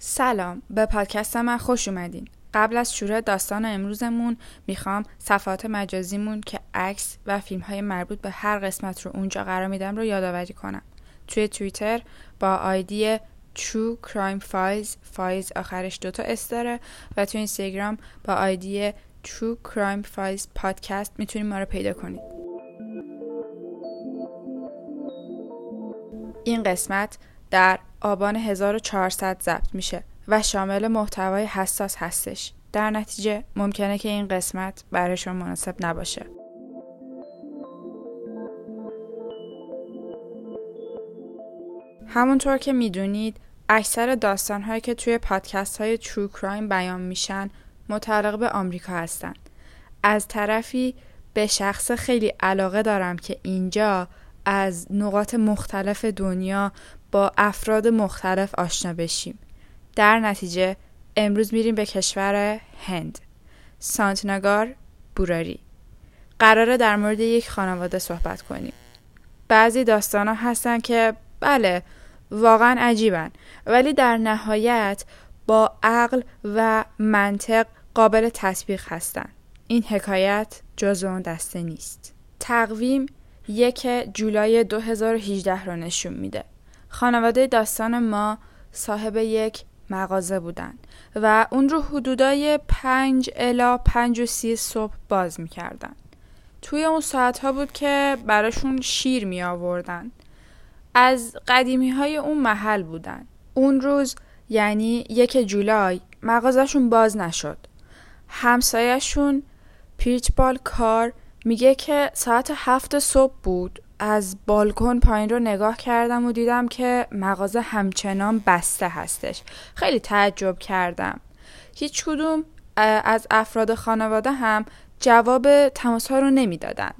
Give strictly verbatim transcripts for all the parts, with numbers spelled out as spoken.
سلام، به پادکست من خوش اومدین. قبل از شروع داستان امروزمون میخوام صفحات مجازیمون که عکس و فیلم‌های مربوط به هر قسمت رو اونجا قرار میدم رو یادآوری کنم. توی توییتر با آیدی True Crime Files، فایز آخرش دوتا اس داره، و توی اینستاگرام با آیدی True Crime Files پادکست میتونید ما رو پیدا کنید. این قسمت در آبان هزار و چهارصد ضبط میشه و شامل محتوای حساس هستش. در نتیجه ممکنه که این قسمت برای شما مناسب نباشه. همونطور که میدونید اکثر داستان‌هایی که توی پادکست‌های True Crime بیان میشن متعلق به آمریکا هستن. از طرفی به شخص خیلی علاقه دارم که اینجا از نقاط مختلف دنیا با افراد مختلف آشنا بشیم. در نتیجه امروز میریم به کشور هند، سانت‌ناگار، بوراری. قراره در مورد یک خانواده صحبت کنیم. بعضی داستانا هستن که بله واقعا عجیبن، ولی در نهایت با عقل و منطق قابل تطبیق هستن. این حکایت جز اون دسته نیست. تقویم یک جولای دو هزار و هجده رو نشون میده. خانواده داستان ما صاحب یک مغازه بودن و اون رو حدودای پنج الا پنج و سی صبح باز میکردن. توی اون ساعتها بود که براشون شیر می آوردن. از قدیمی های اون محل بودن. اون روز یعنی یک جولای مغازهشون باز نشد. همسایه‌شون پیرچبال کار میگه که ساعت هفت صبح بود، از بالکن پایین رو نگاه کردم و دیدم که مغازه همچنان بسته هستش. خیلی تعجب کردم. هیچ کدوم از افراد خانواده هم جواب تماس ها رو نمیدادن.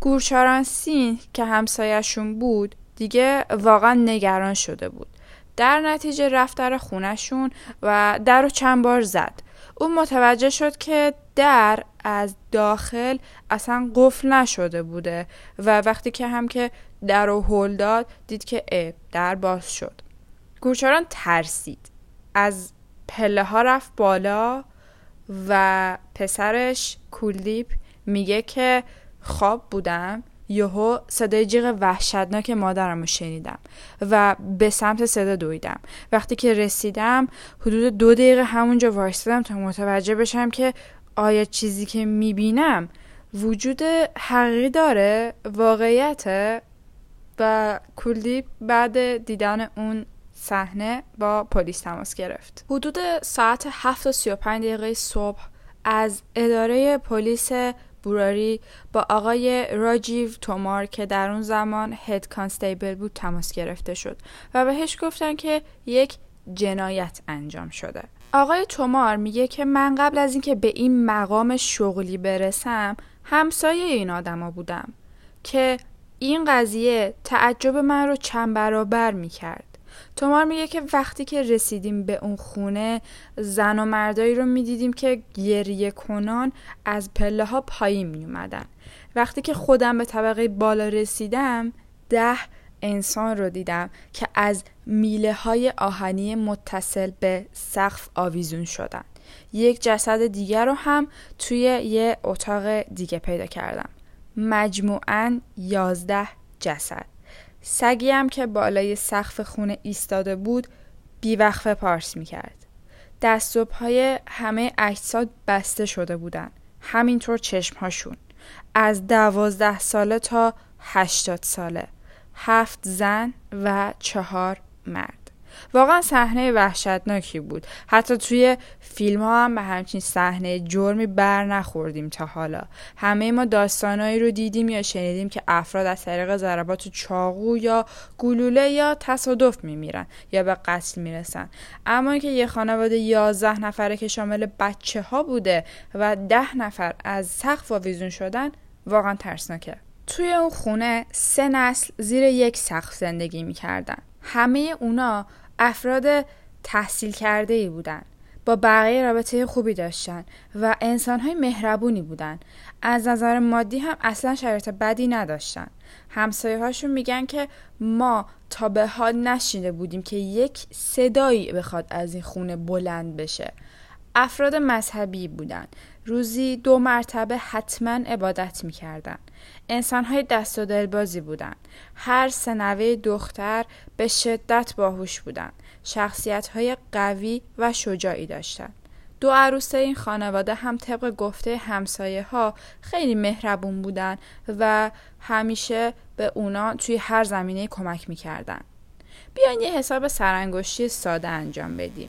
گورچاران سین که همسایه‌شون بود دیگه واقعا نگران شده بود. در نتیجه رفت در خونه‌شون و در رو چند بار زد. اون متوجه شد که در از داخل اصلا قفل نشده بوده و وقتی که هم که در رو هل داد دید که اه در باز شد. گورچاران ترسید. از پله ها رفت بالا و پسرش کلدیپ میگه که خواب بودم، یهو صدای جیغ وحشتناک مادرم رو شنیدم و به سمت صدا دویدم. وقتی که رسیدم حدود دو دقیقه همونجا وایسادم تا متوجه بشم که آیا چیزی که میبینم وجود حقیقی داره، واقعیته. و کلدیپ بعد دیدن اون صحنه با پلیس تماس گرفت. حدود ساعت هفت و سی و پنج دقیقه صبح از اداره پلیس براری با آقای راجیو تومار که در اون زمان هد کانستیبل بود تماس گرفته شد و بهش گفتن که یک جنایت انجام شده. آقای تومار میگه که من قبل از اینکه به این مقام شغلی برسم همسایه این آدما بودم که این قضیه تعجب من رو چند برابر میکرد. تومار میگه که وقتی که رسیدیم به اون خونه زن و مردایی رو میدیدیم که گریه کنان از پله ها پایین میومدن. وقتی که خودم به طبقه بالا رسیدم ده انسان رو دیدم که از میله های آهنی متصل به سقف آویزون شدن. یک جسد دیگر رو هم توی یه اتاق دیگه پیدا کردم. مجموعاً یازده جسد. سگی هم که بالای سقف خونه ایستاده بود بیوقفه پارس میکرد. دست و پای همه اجساد بسته شده بودن. همینطور چشمهاشون. از دوازده ساله تا هشتاد ساله. هفت زن و چهار مرد. واقعا صحنه وحشتناکی بود. حتی توی فیلم ها هم به همچین صحنه جرمی بر نخوردیم تا حالا. همه ما داستانایی رو دیدیم یا شنیدیم که افراد از طریق ضربات چاقو یا گلوله یا تصادف میمیرن یا به قتل میرسن. اما اینکه یه خانواده یازده نفره که شامل بچه ها بوده و ده نفر از سقف آویزون شدن واقعا ترسناکه. توی اون خونه سه نسل زیر یک سقف زندگی میکردن. همه اونا افراد تحصیل کرده‌ای بودن. با بقیه رابطه خوبی داشتن و انسان‌های مهربونی بودن. از نظر مادی هم اصلا شرایط بدی نداشتن. همسایه هاشون میگن که ما تا به حال نشیده بودیم که یک صدایی بخواد از این خونه بلند بشه. افراد مذهبی بودن، روزی دو مرتبه حتما عبادت میکردن، انسانهای دست و دلبازی بودن، هر سه نوه دختر به شدت باهوش بودن، شخصیتهای قوی و شجاعی داشتن. دو عروسه این خانواده هم طبق گفته همسایه ها خیلی مهربون بودن و همیشه به اونا توی هر زمینه کمک میکردن. بیاین یه حساب سرانگشتی ساده انجام بدیم.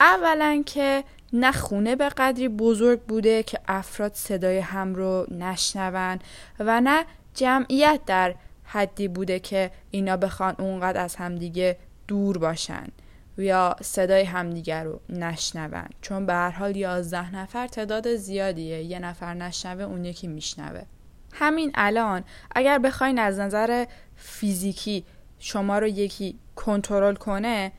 اولا که نه خونه به قدری بزرگ بوده که افراد صدای هم رو نشنون و نه جمعیت در حدی بوده که اینا بخوان اونقدر از همدیگه دور باشن یا صدای همدیگه رو نشنون، چون به هر حال یازده نفر تعداد زیادیه، یه نفر نشنوه اون یکی میشنوه. همین الان اگر بخواین از نظر فیزیکی شما رو یکی کنترل کنه،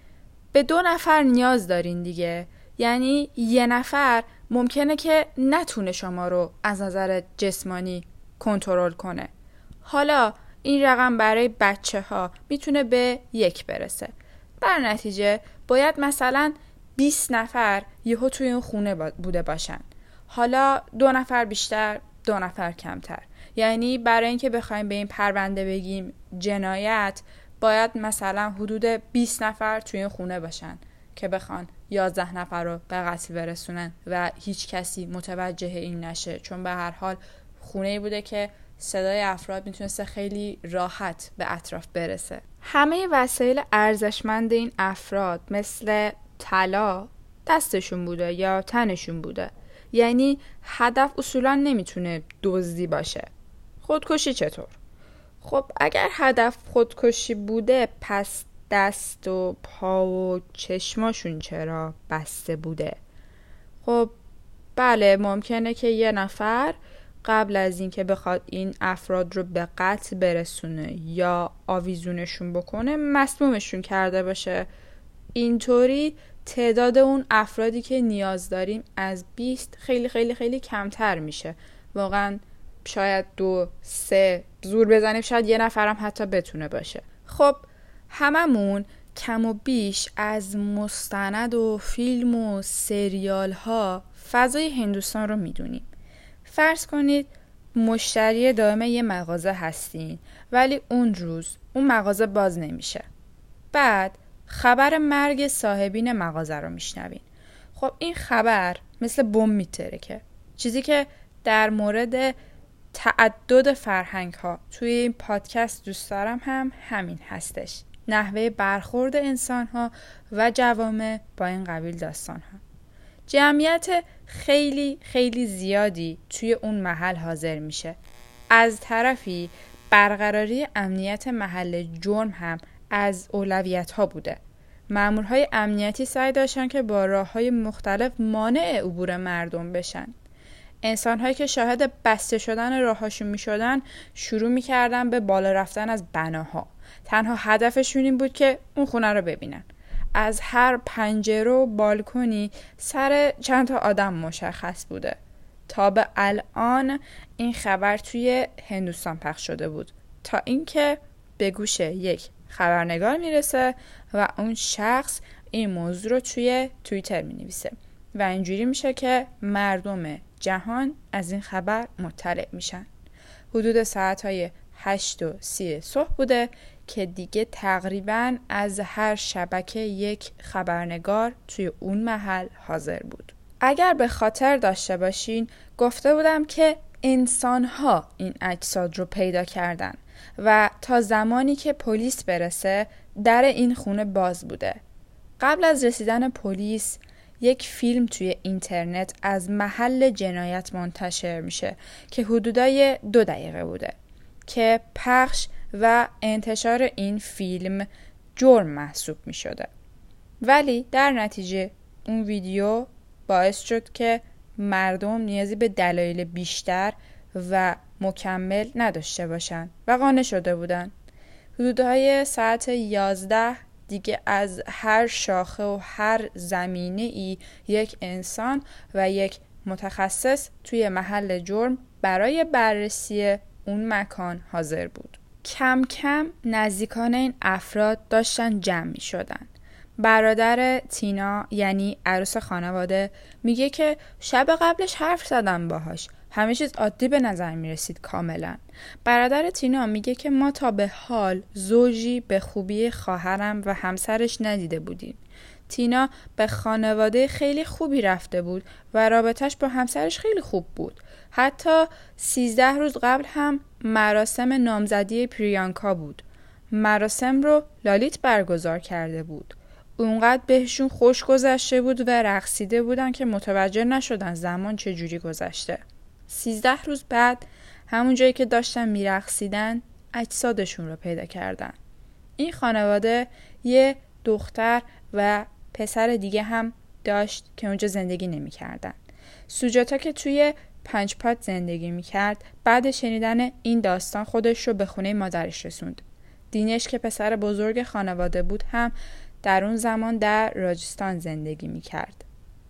به دو نفر نیاز دارین دیگه. یعنی یه نفر ممکنه که نتونه شما رو از نظر جسمانی کنترل کنه. حالا این رقم برای بچه ها میتونه به یک برسه. در نتیجه باید مثلا بیست نفر یهو توی این خونه بوده باشن. حالا دو نفر بیشتر، دو نفر کمتر. یعنی برای اینکه بخوایم به این پرونده بگیم جنایت، باید مثلا حدود بیست نفر توی این خونه باشن که بخوان یازده نفر رو به قتل برسونن و هیچ کسی متوجه این نشه، چون به هر حال خونه‌ای بوده که صدای افراد میتونسته خیلی راحت به اطراف برسه. همه وسایل ارزشمند این افراد مثل طلا دستشون بوده یا تنشون بوده. یعنی هدف اصولا نمیتونه دزدی باشه. خودکشی چطور؟ خب اگر هدف خودکشی بوده، پس دست و پا و چشماشون چرا بسته بوده؟ خب بله، ممکنه که یه نفر قبل از این که بخواد این افراد رو به قتل برسونه یا آویزونشون بکنه، مسمومشون کرده باشه. اینطوری تعداد اون افرادی که نیاز داریم از بیست خیلی خیلی خیلی کمتر میشه. واقعا شاید دو سه زور بزنیم، شاید یه نفرم حتی بتونه باشه. خب هممون کم و بیش از مستند و فیلم و سریال ها فضای هندوستان رو میدونیم. فرض کنید مشتری دائم یه مغازه هستین، ولی اون روز اون مغازه باز نمیشه. بعد خبر مرگ صاحبین مغازه رو میشنوین. خب این خبر مثل بم میترکه. چیزی که در مورد تعدد فرهنگ ها توی این پادکست دوست دارم هم همین هستش. نحوه برخورد انسان ها و جوامع با این قبیل داستان ها. جمعیت خیلی خیلی زیادی توی اون محل حاضر میشه. از طرفی برقراری امنیت محل جرم هم از اولویت ها بوده. مامورهای امنیتی سعی داشتن که با راه‌های مختلف مانع عبور مردم بشن. انسان‌هایی که شاهد بسته شدن راه‌هاشون می‌شدن شروع می‌کردن به بالا رفتن از بناها. تنها هدفشون این بود که اون خونه رو ببینن. از هر پنجره و بالکنی سر چند تا آدم مشخص بوده. تا به الان این خبر توی هندوستان پخش شده بود، تا اینکه به گوش یک خبرنگار میرسه و اون شخص این موضوع رو توی توییتر مینویسه و اینجوری میشه که مردم جهان از این خبر مطلع میشن. حدود ساعتهای هشت و سی صبح بوده که دیگه تقریباً از هر شبکه یک خبرنگار توی اون محل حاضر بود. اگر به خاطر داشته باشین، گفته بودم که انسان‌ها این اجساد رو پیدا کردن و تا زمانی که پلیس برسه در این خونه باز بوده. قبل از رسیدن پلیس یک فیلم توی اینترنت از محل جنایت منتشر میشه که حدودای دو دقیقه بوده که پخش و انتشار این فیلم جرم محسوب می شده. ولی در نتیجه اون ویدیو باعث شد که مردم نیازی به دلایل بیشتر و مکمل نداشته باشن و قانع شده بودن. حدودهای ساعت یازده دیگه از هر شاخه و هر زمینه ای یک انسان و یک متخصص توی محل جرم برای بررسی اون مکان حاضر بود. کم کم نزدیکان این افراد داشتن جمع می شدن. برادر تینا یعنی عروس خانواده میگه که شب قبلش حرف زدم باهاش. همه چیز عادی به نظر می رسید کاملا. برادر تینا میگه که ما تا به حال زوجی به خوبی خواهرم و همسرش ندیده بودیم. تینا به خانواده خیلی خوبی رفته بود و رابطهش با همسرش خیلی خوب بود. حتی سیزده روز قبل هم مراسم نامزدی پریانکا بود. مراسم رو لالیت برگزار کرده بود. اونقدر بهشون خوش گذشته بود و رقصیده بودن که متوجه نشدن زمان چجوری گذشته. سیزده روز بعد همون جایی که داشتن میرقصیدن اجسادشون رو پیدا کردن. این خانواده یه دختر و پسر دیگه هم داشت که اونجا زندگی نمی کردن. سوجاتا که توی پنج پات زندگی می کرد بعد شنیدن این داستان خودش رو به خونه مادرش رسوند. دینش که پسر بزرگ خانواده بود هم در اون زمان در راجستان زندگی می کرد.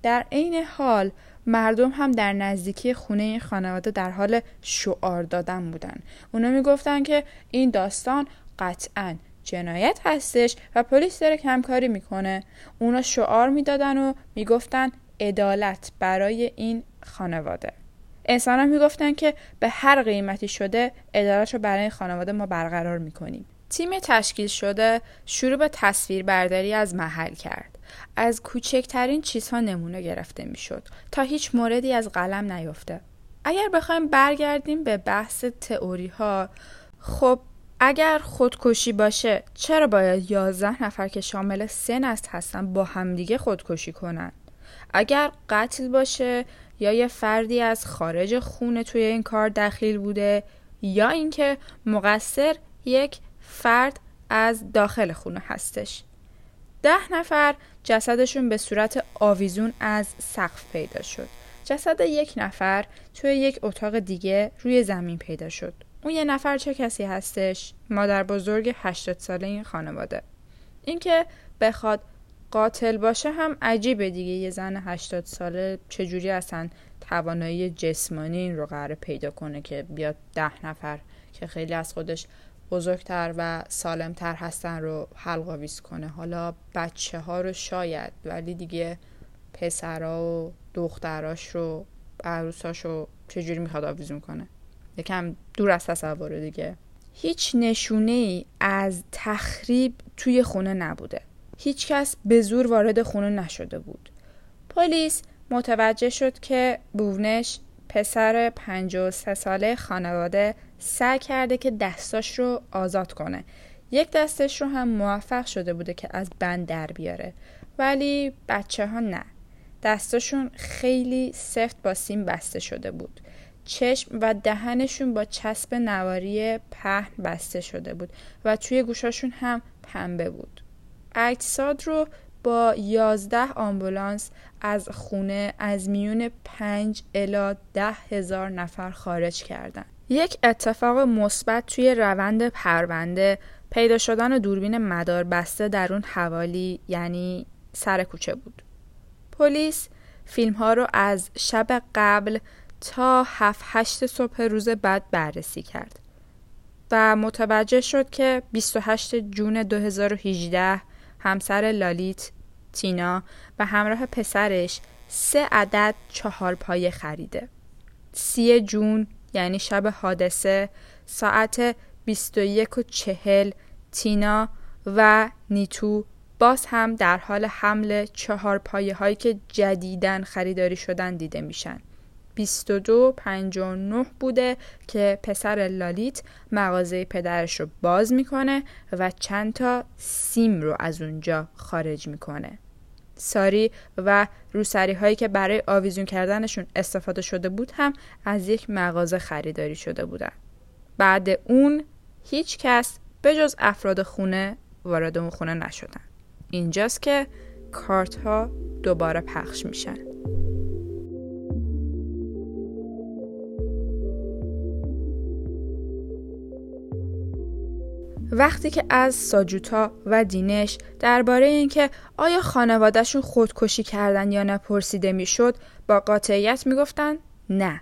در عین حال مردم هم در نزدیکی خونه این خانواده در حال شعار دادن بودن. اونا می گفتن که این داستان قطعاً جنایت هستش و پلیس داره کمکاری میکنه. اونا شعار میدادن و میگفتن عدالت برای این خانواده. انسانا میگفتن که به هر قیمتی شده عدالت رو برای این خانواده ما برقرار میکنیم. تیم تشکیل شده شروع به تصویر برداری از محل کرد. از کوچکترین چیزها نمونه گرفته میشد تا هیچ موردی از قلم نیفته. اگر بخوایم برگردیم به بحث تئوری ها، خب اگر خودکشی باشه چرا باید یازده نفر که شامل سه نسل هستن با همدیگه خودکشی کنن؟ اگر قتل باشه یا یه فردی از خارج خونه توی این کار دخیل بوده یا اینکه مقصر یک فرد از داخل خونه هستش. ده نفر جسدشون به صورت آویزون از سقف پیدا شد. جسد یک نفر توی یک اتاق دیگه روی زمین پیدا شد. اون یه نفر چه کسی هستش؟ مادر بزرگ هشتاد ساله این خانواده. اینکه بخواد قاتل باشه هم عجیبه دیگه. یه زن هشتاد ساله چجوری اصلا توانایی جسمانی این رو قراره پیدا کنه که بیاد ده نفر که خیلی از خودش بزرگتر و سالمتر هستن رو حلق‌آویز کنه؟ حالا بچه ها رو شاید، ولی دیگه پسرها و دختراش رو عروساش رو چجوری میخواد آویزون کنه؟ یکم دور از تصوره دیگه. هیچ نشونه ای از تخریب توی خونه نبوده. هیچ کس به زور وارد خونه نشده بود. پلیس متوجه شد که بونش پسر پنجاه و سه ساله خانواده سعی کرده که دستاش رو آزاد کنه. یک دستش رو هم موفق شده بوده که از بند در بیاره، ولی بچه ها نه. دستاشون خیلی سفت با سیم بسته شده بود. چشم و دهنشون با چسب نواری پهن بسته شده بود و توی گوشاشون هم پنبه بود. اجساد رو با یازده آمبولانس از خونه از میون پنج الی ده هزار نفر خارج کردن. یک اتفاق مثبت توی روند پرونده پیدا شدن دوربین مدار بسته در اون حوالی یعنی سر کوچه بود. پلیس فیلم ها رو از شب قبل تا هفت هشت صبح روز بعد بررسی کرد و متوجه شد که بیست و هشت جون دو هزار و هجده همسر لالیت تینا و همراه پسرش سه عدد چهار پایه خریده. سی جون یعنی شب حادثه ساعت بیست و یک و چهل تینا و نیتو باز هم در حال حمل چهار پایه هایی که جدیداً خریداری شدن دیده میشن. بیست و دو پنجاه و نه بوده که پسر لالیت مغازه پدرش رو باز میکنه و چند تا سیم رو از اونجا خارج میکنه. ساری و روسری هایی که برای آویزون کردنشون استفاده شده بود هم از یک مغازه خریداری شده بودن. بعد اون هیچ کس به جز افراد خونه وارد اون خونه نشدن. اینجاست که کارت ها دوباره پخش میشن. وقتی که از ساجوتا و دینش درباره اینکه آیا خانوادهشون خودکشی کردن یا نه پرسیده میشد، با قاطعیت میگفتن نه.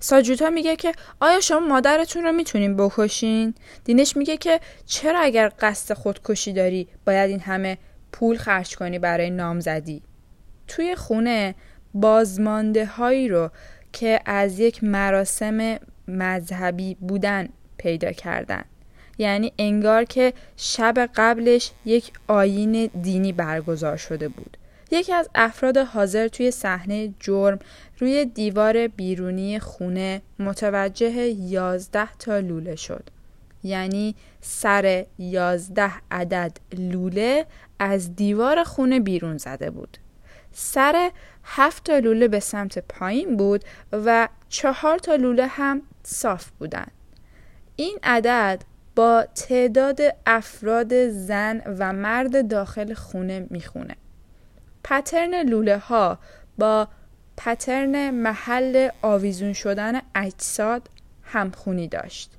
ساجوتا میگه که آیا شما مادرتون رو میتونین بکشین؟ دینش میگه که چرا اگر قصد خودکشی داری باید این همه پول خرج کنی برای نامزدی؟ توی خونه بازمانده هایی رو که از یک مراسم مذهبی بودن پیدا کردن. یعنی انگار که شب قبلش یک آیین دینی برگزار شده بود. یکی از افراد حاضر توی صحنه جرم روی دیوار بیرونی خونه متوجه یازده تا لوله شد. یعنی سر یازده عدد لوله از دیوار خونه بیرون زده بود. سر هفت تا لوله به سمت پایین بود و چهار تا لوله هم صاف بودن. این عدد با تعداد افراد زن و مرد داخل خونه میخونه. پترن لوله ها با پترن محل آویزون شدن اجساد همخونی داشت.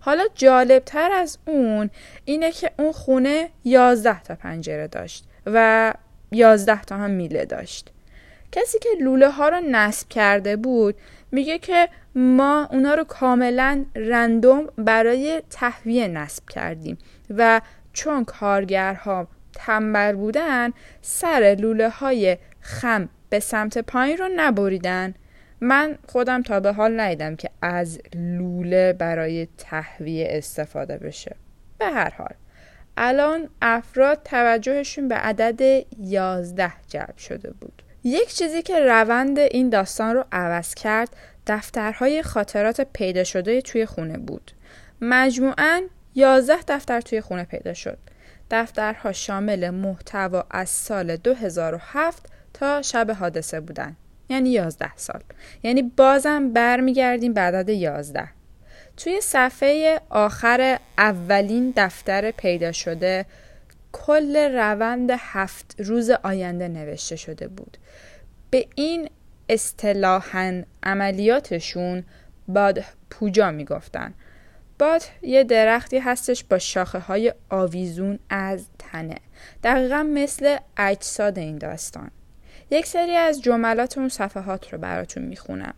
حالا جالبتر از اون اینه که اون خونه یازده تا پنجره داشت و یازده تا هم میله داشت. کسی که لوله ها رو نصب کرده بود میگه که ما اونا رو کاملا رندوم برای تهویه نصب کردیم و چون کارگرها تنبل بودن سر لوله های خم به سمت پایین رو نبریدن. من خودم تا به حال ندیدم که از لوله برای تهویه استفاده بشه. به هر حال الان افراد توجهشون به عدد یازده جلب شده بود. یک چیزی که روند این داستان رو عوض کرد دفترهای خاطرات پیدا شده توی خونه بود. مجموعاً یازده دفتر توی خونه پیدا شد. دفترها شامل محتوا از سال دو هزار و هفت تا شب حادثه بودن. یعنی یازده سال. یعنی بازم برمیگردیم به عدد یازده. توی صفحه آخر اولین دفتر پیدا شده کل روند هفت روز آینده نوشته شده بود. به این اصطلاحاً عملیاتشون باد پوجا میگفتن. باد یه درختی هستش با شاخه های آویزون از تنه. دقیقاً مثل اجساد این داستان. یک سری از جملات اون صفحات رو براتون میخونم.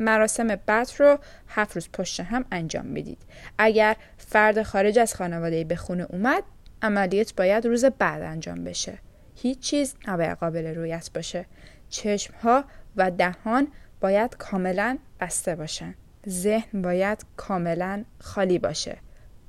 مراسم بت رو هفت روز پشت هم انجام میدید. اگر فرد خارج از خانواده به خونه اومد، عملیات باید روز بعد انجام بشه. هیچ چیز نباید قابل رویت باشه. چشمها و دهان باید کاملا بسته باشن. ذهن باید کاملا خالی باشه.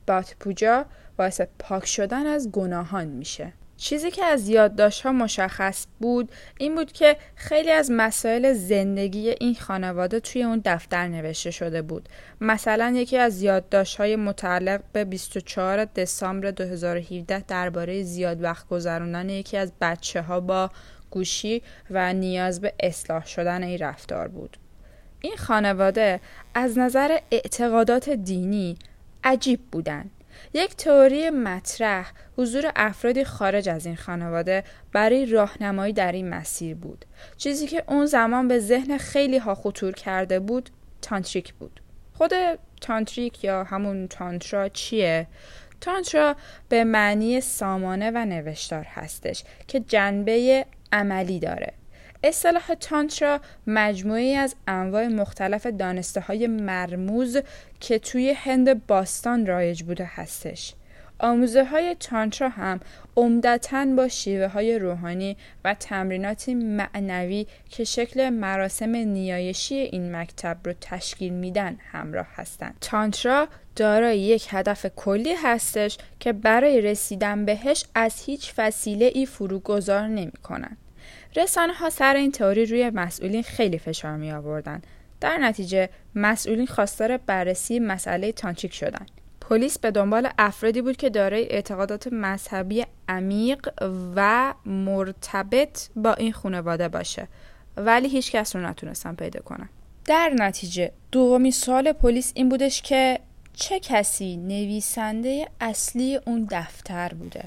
بات پوجا واسه پاک شدن از گناهان میشه. چیزی که از یادداشت‌ها مشخص بود این بود که خیلی از مسائل زندگی این خانواده توی اون دفتر نوشته شده بود. مثلا یکی از یادداشت‌های متعلق به بیست و چهارم دسامبر دو هزار و هفده درباره زیاد وقت گذروندن یکی از بچه‌ها با گوشی و نیاز به اصلاح شدن این رفتار بود. این خانواده از نظر اعتقادات دینی عجیب بودن. یک تئوری مطرح حضور افرادی خارج از این خانواده برای راهنمایی در این مسیر بود. چیزی که اون زمان به ذهن خیلی ها خطور کرده بود تانتریک بود. خود تانتریک یا همون تانترا چیه؟ تانترا به معنی سامانه و نوشتار هستش که جنبه عملی داره. اصطلاح تانترا مجموعی از انواع مختلف دانسته‌های مرموز که توی هند باستان رایج بوده هستش. آموزه‌های تانترا هم عمدتاً با شیوه‌های روحانی و تمریناتی معنوی که شکل مراسم نیایشی این مکتب رو تشکیل میدن همراه هستند. تانترا دارای یک هدف کلی هستش که برای رسیدن بهش از هیچ وسیله‌ای فروگذار نمی‌کنن. رسانه‌ها سر این تئوری روی مسئولین خیلی فشار می آوردن. در نتیجه مسئولین خواستار بررسی مسئله تانتریک شدن. پلیس به دنبال افرادی بود که دارای اعتقادات مذهبی عمیق و مرتبط با این خانواده باشه، ولی هیچ کس رو نتونستن پیدا کنن. در نتیجه دومین سوال پلیس این بودش که چه کسی نویسنده اصلی اون دفتر بوده؟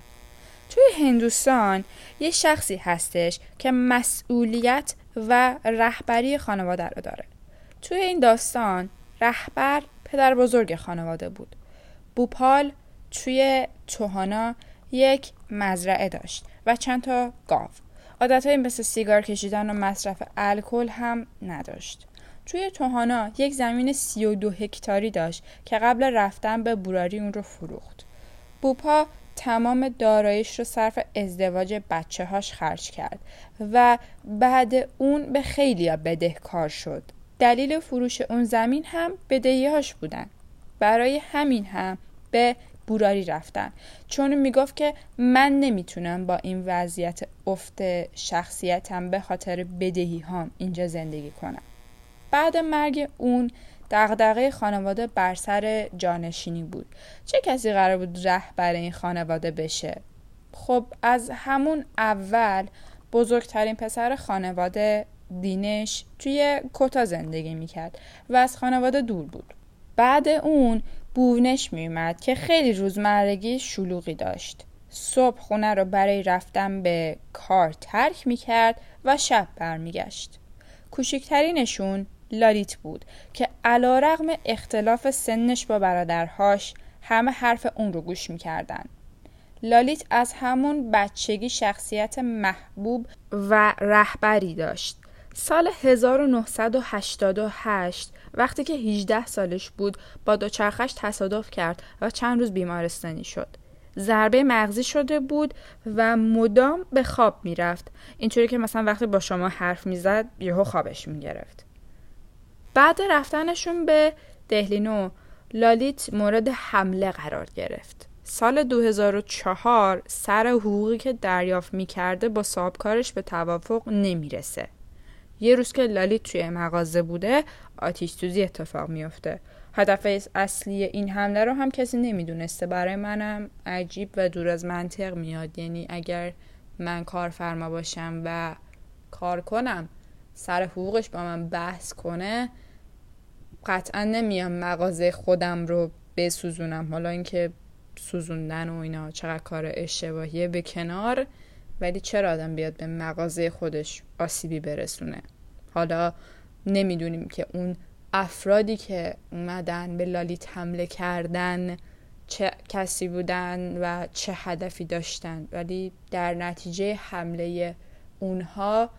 توی هندوستان یه شخصی هستش که مسئولیت و رهبری خانواده رو داره. توی این داستان رهبر پدر بزرگ خانواده بود. بوپال توی توهانا یک مزرعه داشت و چند تا گاو. عادت‌های مثل سیگار کشیدن و مصرف الکل هم نداشت. توی توهانا یک زمین سی و دو هکتاری داشت که قبل رفتن به بوراری اون رو فروخت. بوپا تمام داراییش رو صرف ازدواج بچه‌هاش خرج کرد و بعد اون به خیلیا بدهکار شد. دلیل فروش اون زمین هم بدهی‌هاش بودن. برای همین هم به بوراری رفتن، چون میگفت که من نمیتونم با این وضعیت افت شخصیتم به خاطر بدهی‌هام اینجا زندگی کنم. بعد مرگ اون دغدغه خانواده بر سر جانشینی بود. چه کسی قرار بود رهبر این خانواده بشه؟ خب از همون اول بزرگترین پسر خانواده دینش توی کوتا زندگی میکرد و از خانواده دور بود. بعد اون بونش میومد که خیلی روزمرگی شلوغی داشت. صبح خونه رو برای رفتن به کار ترک میکرد و شب برمیگشت. کوچکترینشون لالیت بود که علیرغم اختلاف سنش با برادرهاش همه حرف اون رو گوش میکردن. لالیت از همون بچگی شخصیت محبوب و رهبری داشت. سال هزار و نهصد و هشتاد و هشت وقتی که هجده سالش بود با دوچرخش تصادف کرد و چند روز بیمارستانی شد. ضربه مغزی شده بود و مدام به خواب میرفت. اینطوری که مثلا وقتی با شما حرف میزد یهو خوابش میگرفت. بعد رفتنشون به دهلینو لالیت مورد حمله قرار گرفت. سال دو هزار و چهار سر حقوقی که دریافت میکرده با صاحبکارش به توافق نمیرسه. یه روز که لالیت توی مغازه بوده آتش سوزی اتفاق میفته. هدف اصلی این حمله رو هم کسی نمیدونسته. برای منم عجیب و دور از منطق میاد. یعنی اگر من کارفرما باشم و کار کنم سر حقوقش با من بحث کنه، قطعا نمیام مغازه خودم رو بسوزونم. حالا اینکه سوزوندن و اینا چقدر کار اشتباهیه به کنار، ولی چرا آدم بیاد به مغازه خودش آسیبی برسونه؟ حالا نمیدونیم که اون افرادی که اومدن به لالیت حمله کردن چه کسی بودن و چه هدفی داشتن، ولی در نتیجه حمله اونها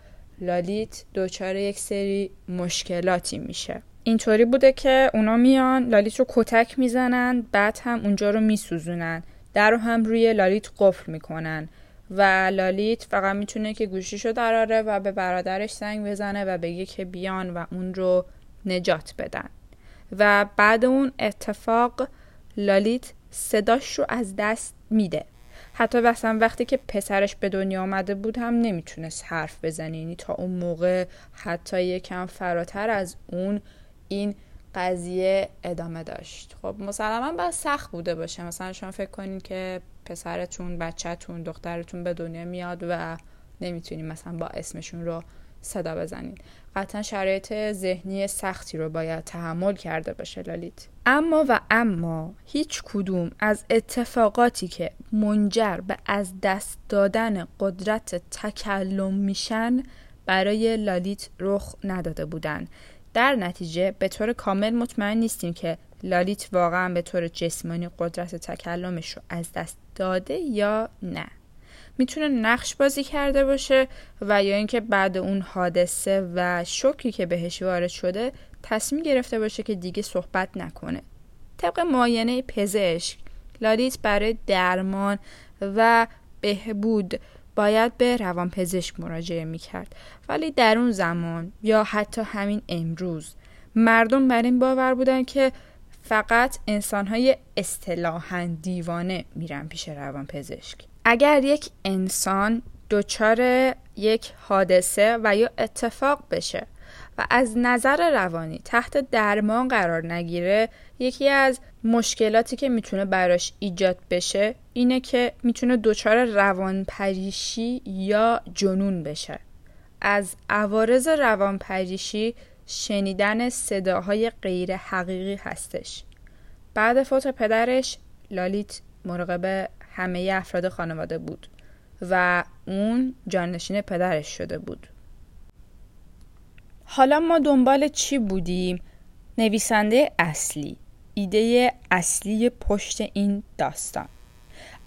لالیت دوچاره یک سری مشکلاتی میشه. اینطوری بوده که اونا میان لالیت رو کتک میزنن، بعد هم اونجا رو میسوزونن، در رو هم روی لالیت قفل میکنن و لالیت فقط میتونه که گوشیشو دراره و به برادرش زنگ بزنه و بگه که بیان و اون رو نجات بدن. و بعد اون اتفاق لالیت صداش رو از دست میده. حتی مثلا وقتی که پسرش به دنیا آمده بود هم نمیتونست حرف بزنه. یعنی تا اون موقع حتی یکم فراتر از اون این قضیه ادامه داشت. خب مسلماً باید سخت بوده باشه. مثلا شما فکر کنین که پسرتون، بچه‌تون، دخترتون به دنیا میاد و نمیتونین مثلا با اسمشون رو صدا بزنین. قطعا شرایط ذهنی سختی رو باید تحمل کرده باشه لالیت. اما و اما هیچ کدوم از اتفاقاتی که منجر به از دست دادن قدرت تکلم میشن برای لالیت رخ نداده بودن. در نتیجه به طور کامل مطمئن نیستیم که لالیت واقعا به طور جسمانی قدرت تکلمش رو از دست داده یا نه. میتونه نقش بازی کرده باشه و یا اینکه بعد اون حادثه و شوکی که بهش وارد شده تصمیم گرفته باشه که دیگه صحبت نکنه. طبق معاینه پزشک لالیت برای درمان و بهبود باید به روانپزشک مراجعه میکرد، ولی در اون زمان یا حتی همین امروز مردم بر این باور بودن که فقط انسان‌های اصطلاحاً دیوانه میرن پیش روانپزشک. اگر یک انسان دچار یک حادثه و یا اتفاق بشه و از نظر روانی تحت درمان قرار نگیره، یکی از مشکلاتی که میتونه براش ایجاد بشه اینه که میتونه دچار روانپریشی یا جنون بشه. از عوارض روانپریشی شنیدن صداهای غیر حقیقی هستش. بعد فوت پدرش لالیت مراقب همه افراد خانواده بود و اون جانشین پدرش شده بود. حالا ما دنبال چی بودیم؟ نویسنده اصلی، ایده اصلی پشت این داستان.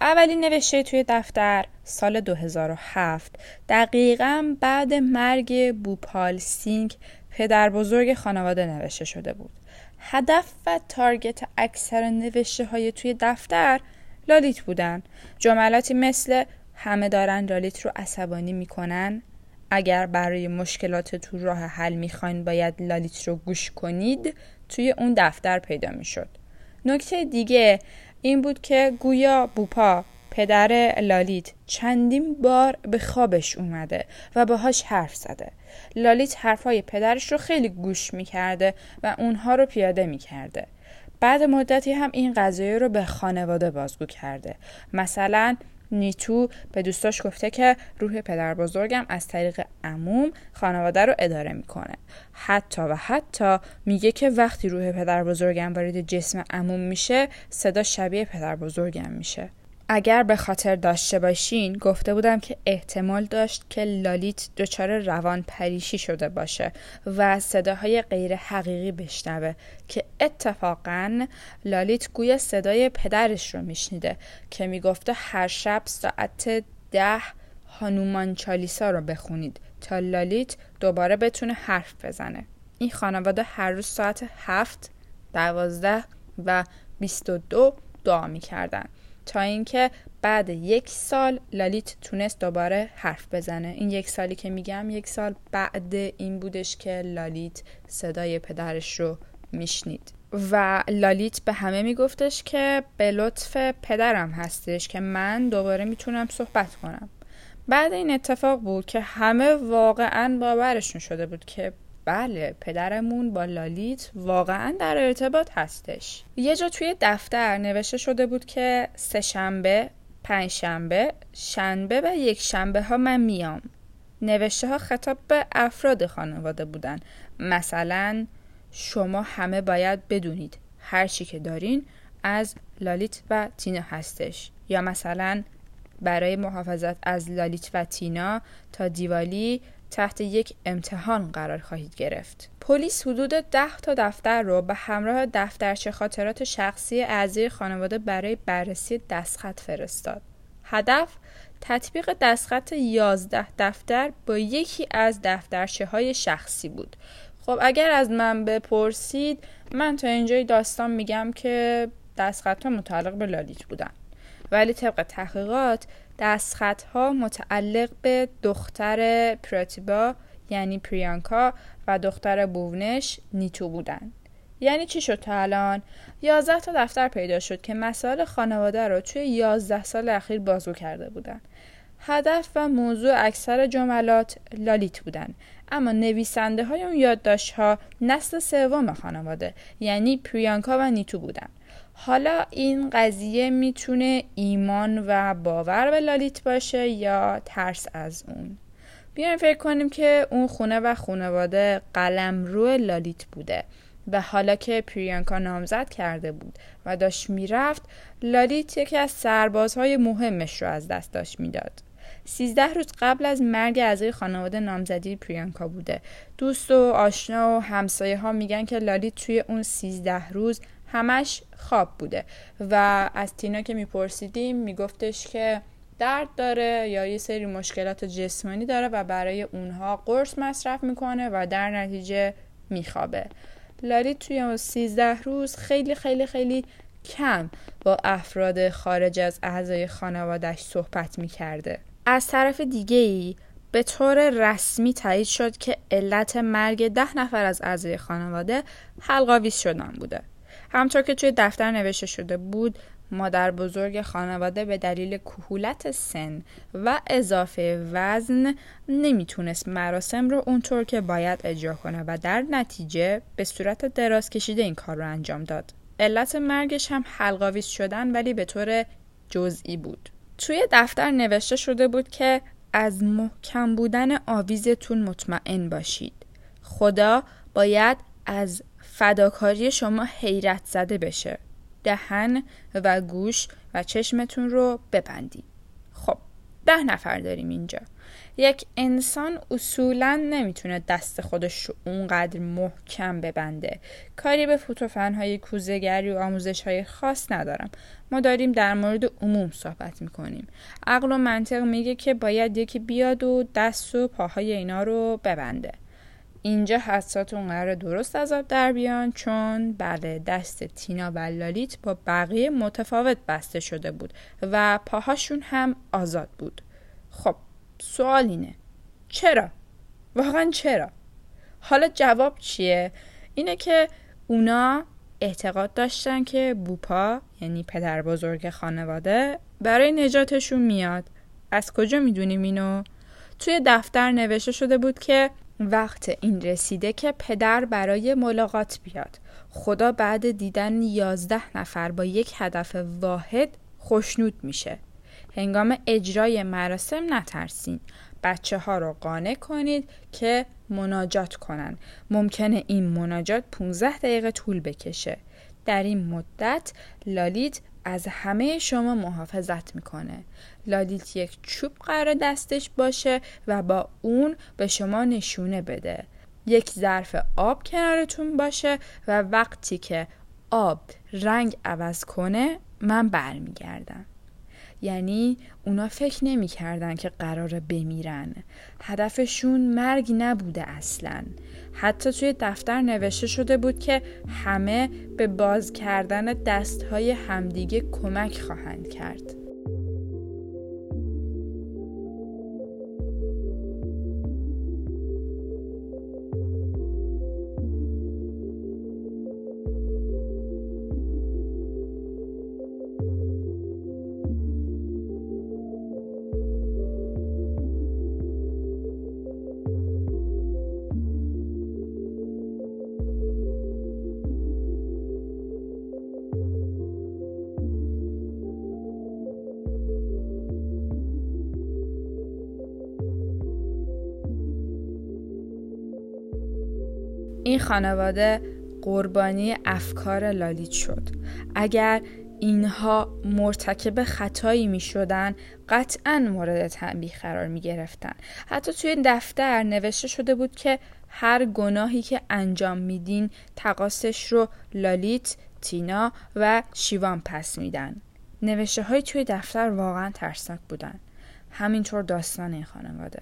اولین نوشته توی دفتر سال دو هزار و هفت، دقیقاً بعد مرگ بوپال سینگ پدر بزرگ خانواده نوشته شده بود. هدف و تارگت اکثر نوشته های توی دفتر لالیت بودن. جملاتی مثل همه دارن لالیت رو عصبانی میکنن، اگر برای مشکلات تو راه حل میخواین باید لالیت رو گوش کنید توی اون دفتر پیدا میشد. نکته دیگه این بود که گویا بوپا پدر لالیت چندین بار به خوابش اومده و باهاش حرف زده. لالیت حرفای پدرش رو خیلی گوش میکرده و اونها رو پیاده میکرده. بعد مدتی هم این قضیه رو به خانواده بازگو کرده. مثلا نیتو به دوستاش گفته که روح پدر بزرگم از طریق عموم خانواده رو اداره میکنه. حتی و حتی میگه که وقتی روح پدر بزرگم وارد جسم عموم میشه صدا شبیه پدر بزرگم میشه. اگر به خاطر داشته باشین گفته بودم که احتمال داشت که لالیت دچار روان پریشی شده باشه و صداهای غیر حقیقی بشنوه که اتفاقاً لالیت گویا صدای پدرش رو میشنیده که میگفته هر شب ساعت ده هانومان چالیسا رو بخونید تا لالیت دوباره بتونه حرف بزنه. این خانواده هر روز ساعت هفت، دوازده و بیست و دو دعا میکردن تا اینکه بعد یک سال لالیت تونست دوباره حرف بزنه. این یک سالی که میگم یک سال بعد این بودش که لالیت صدای پدرش رو میشنید و لالیت به همه میگفتش که به لطف پدرم هستش که من دوباره میتونم صحبت کنم. بعد این اتفاق بود که همه واقعاً باورشون شده بود که بله پدرمون با لالیت واقعا در ارتباط هستش. یه جا توی دفتر نوشته شده بود که سه شنبه، پنج شنبه، شنبه و یک شنبه ها من میام. نوشته ها خطاب به افراد خانواده بودن. مثلا شما همه باید بدونید هر چی که دارین از لالیت و تینا هستش. یا مثلا برای محافظت از لالیت و تینا تا دیوالی تحت یک امتحان قرار خواهید گرفت. پلیس حدود ده تا دفتر رو به همراه دفترچه خاطرات شخصی اعضای خانواده برای بررسی دستخط فرستاد. هدف تطبیق دستخط یازده دفتر با یکی از دفترچه‌های شخصی بود. خب اگر از من بپرسید من تا اینجای داستان میگم که دستخط‌ها متعلق به لالیت بودن. ولی طبق تحقیقات دستخط‌ها متعلق به دختر پراتیبا یعنی پریانکا و دختر بونش نیتو بودن. یعنی چی شد تا الان؟ یازده تا دفتر پیدا شد که مسائل خانواده رو توی یازده سال اخیر بازگو کرده بودن. هدف و موضوع اکثر جملات لالیت بودن، اما نویسنده های اون یادداشت‌ها نسل سوم خانواده یعنی پریانکا و نیتو بودن. حالا این قضیه میتونه ایمان و باور به لالیت باشه یا ترس از اون. بیایم فکر کنیم که اون خونه و خانواده قلمرو لالیت بوده و حالا که پریانکا نامزد کرده بود و داشت میرفت، لالیت یکی از سربازهای مهمش رو از دست داشت میداد. سیزده روز قبل از مرگ اعضای خانواده نامزدی پریانکا بوده. دوست و آشنا و همسایه ها میگن که لالیت توی اون سیزده روز همش خواب بوده و از تینا که میپرسیدیم میگفتش که درد داره یا یه سری مشکلات جسمانی داره و برای اونها قرص مصرف میکنه و در نتیجه میخوابه. لالیت توی سیزده روز خیلی خیلی خیلی کم با افراد خارج از اعضای خانوادهش صحبت میکرده. از طرف دیگه‌ای به طور رسمی تایید شد که علت مرگ ده نفر از اعضای خانواده حلق‌آویز شدن بوده. همچون که توی دفتر نوشته شده بود، مادر بزرگ خانواده به دلیل کهولت سن و اضافه وزن نمیتونست مراسم رو اونطور که باید اجرا کنه و در نتیجه به صورت دراز کشیده این کار رو انجام داد. علت مرگش هم حلق‌آویز شدن ولی به طور جزئی بود. توی دفتر نوشته شده بود که از محکم بودن آویزتون مطمئن باشید. خدا باید از فداکاری شما حیرت زده بشه. دهن و گوش و چشمتون رو ببندید. خب ده نفر داریم اینجا. یک انسان اصولاً نمیتونه دست خودش رو اونقدر محکم ببنده. کاری به فوتوفنهای کوزه‌گری و آموزش‌های خاص ندارم. ما داریم در مورد عموم صحبت میکنیم. عقل و منطق میگه که باید یکی بیاد و دست و پاهای اینا رو ببنده. اینجا حساتون قراره درست عذاب در بیان، چون بله دست تینا و لالیت با بقیه متفاوت بسته شده بود و پاهاشون هم آزاد بود. خب سوال اینه چرا؟ واقعا چرا؟ حالا جواب چیه؟ اینه که اونا اعتقاد داشتن که بوپا یعنی پدر بزرگ خانواده برای نجاتشون میاد. از کجا میدونیم اینو؟ توی دفتر نوشته شده بود که وقت این رسیده که پدر برای ملاقات بیاد. خدا بعد دیدن یازده نفر با یک هدف واحد خوشنود میشه. هنگام اجرای مراسم نترسین. بچه ها رو قانع کنید که مناجات کنن. ممکنه این مناجات پانزده دقیقه طول بکشه. در این مدت لالیت از همه شما محافظت میکنه. لالیت یک چوب قرار دستش باشه و با اون به شما نشونه بده. یک ظرف آب کنارتون باشه و وقتی که آب رنگ عوض کنه من برمیگردم. یعنی اونا فکر نمی کردن که قراره بمیرن. هدفشون مرگ نبوده اصلا. حتی توی دفتر نوشته شده بود که همه به باز کردن دستهای همدیگه کمک خواهند کرد. این خانواده قربانی افکار لالیت شد. اگر اینها مرتکب خطایی می شدن قطعا مورد تنبیه قرار می گرفتن. حتی توی دفتر نوشته شده بود که هر گناهی که انجام می دین تقاصش رو لالیت، تینا و شیوان پس می دن. نوشته های توی دفتر واقعا ترسناک بودن. همینطور داستان این خانواده.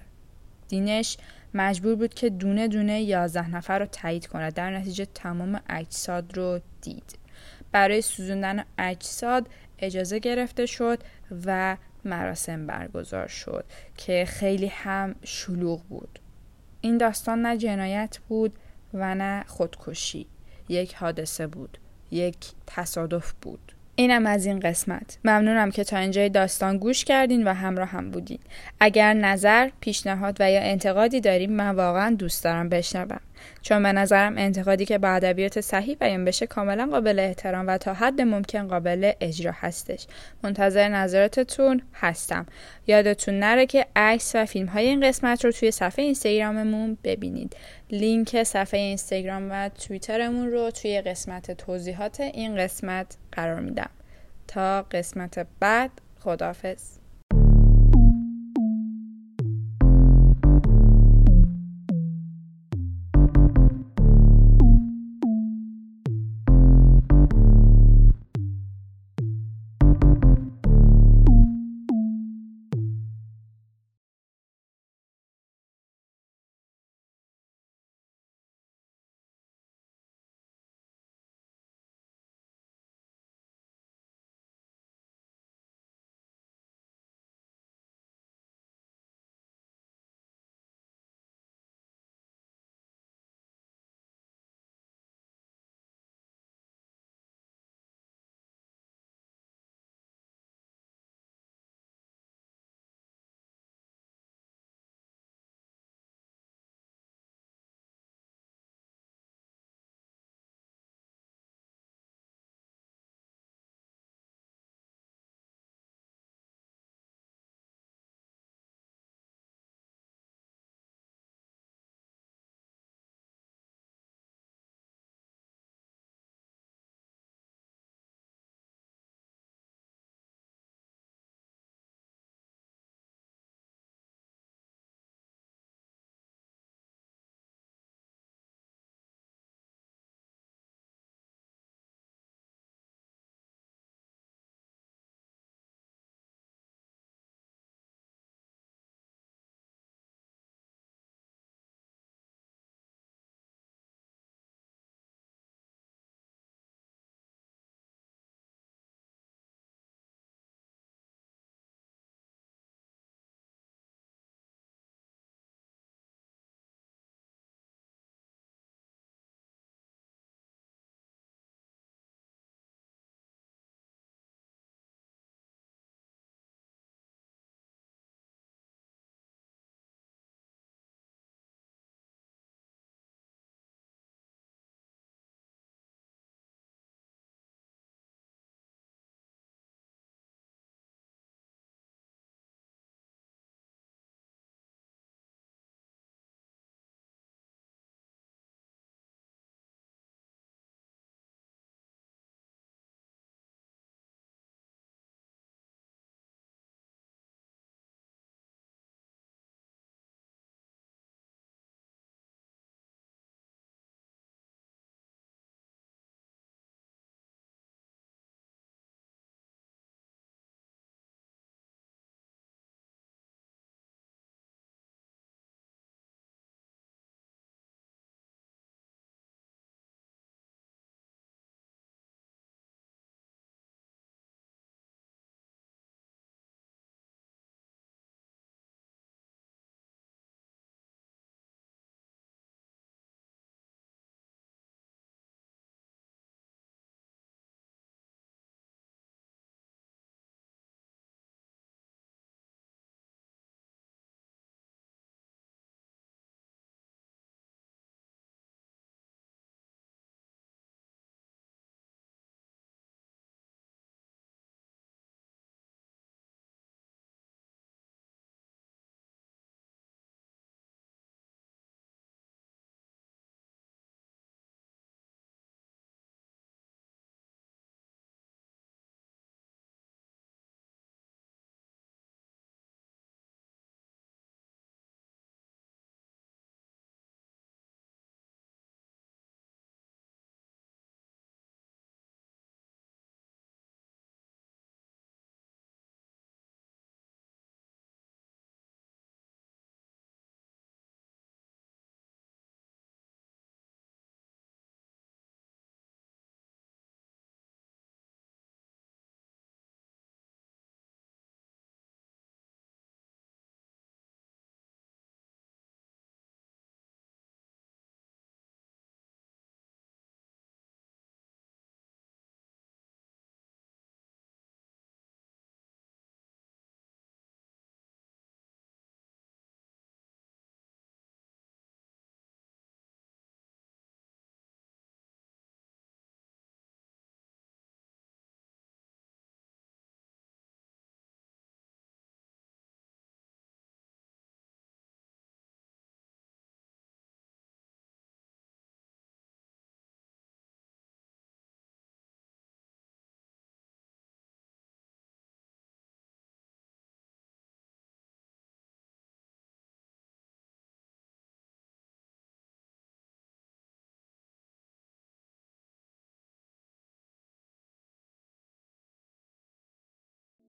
دینش مجبور بود که دونه دونه یازده نفر رو تایید کنه. در نتیجه تمام اجساد رو دید. برای سوزوندن اجساد اجازه گرفته شد و مراسم برگزار شد که خیلی هم شلوغ بود. این داستان نه جنایت بود و نه خودکشی. یک حادثه بود. یک تصادف بود. اینم از این قسمت. ممنونم که تا اینجای داستان گوش کردین و همراه هم بودین. اگر نظر، پیشنهاد و یا انتقادی داریم من واقعا دوست دارم بشنوم. چون به نظرم انتقادی که با ادبیات صحیح بیان بشه کاملا قابل احترام و تا حد ممکن قابل اجرا هستش. منتظر نظراتتون هستم. یادتون نره که عکس و فیلم های این قسمت رو توی صفحه اینستاگراممون ببینید. لینک صفحه اینستاگرام و توییترمون رو توی قسمت توضیحات این قسمت قرار میدم. تا قسمت بعد، خداحافظ.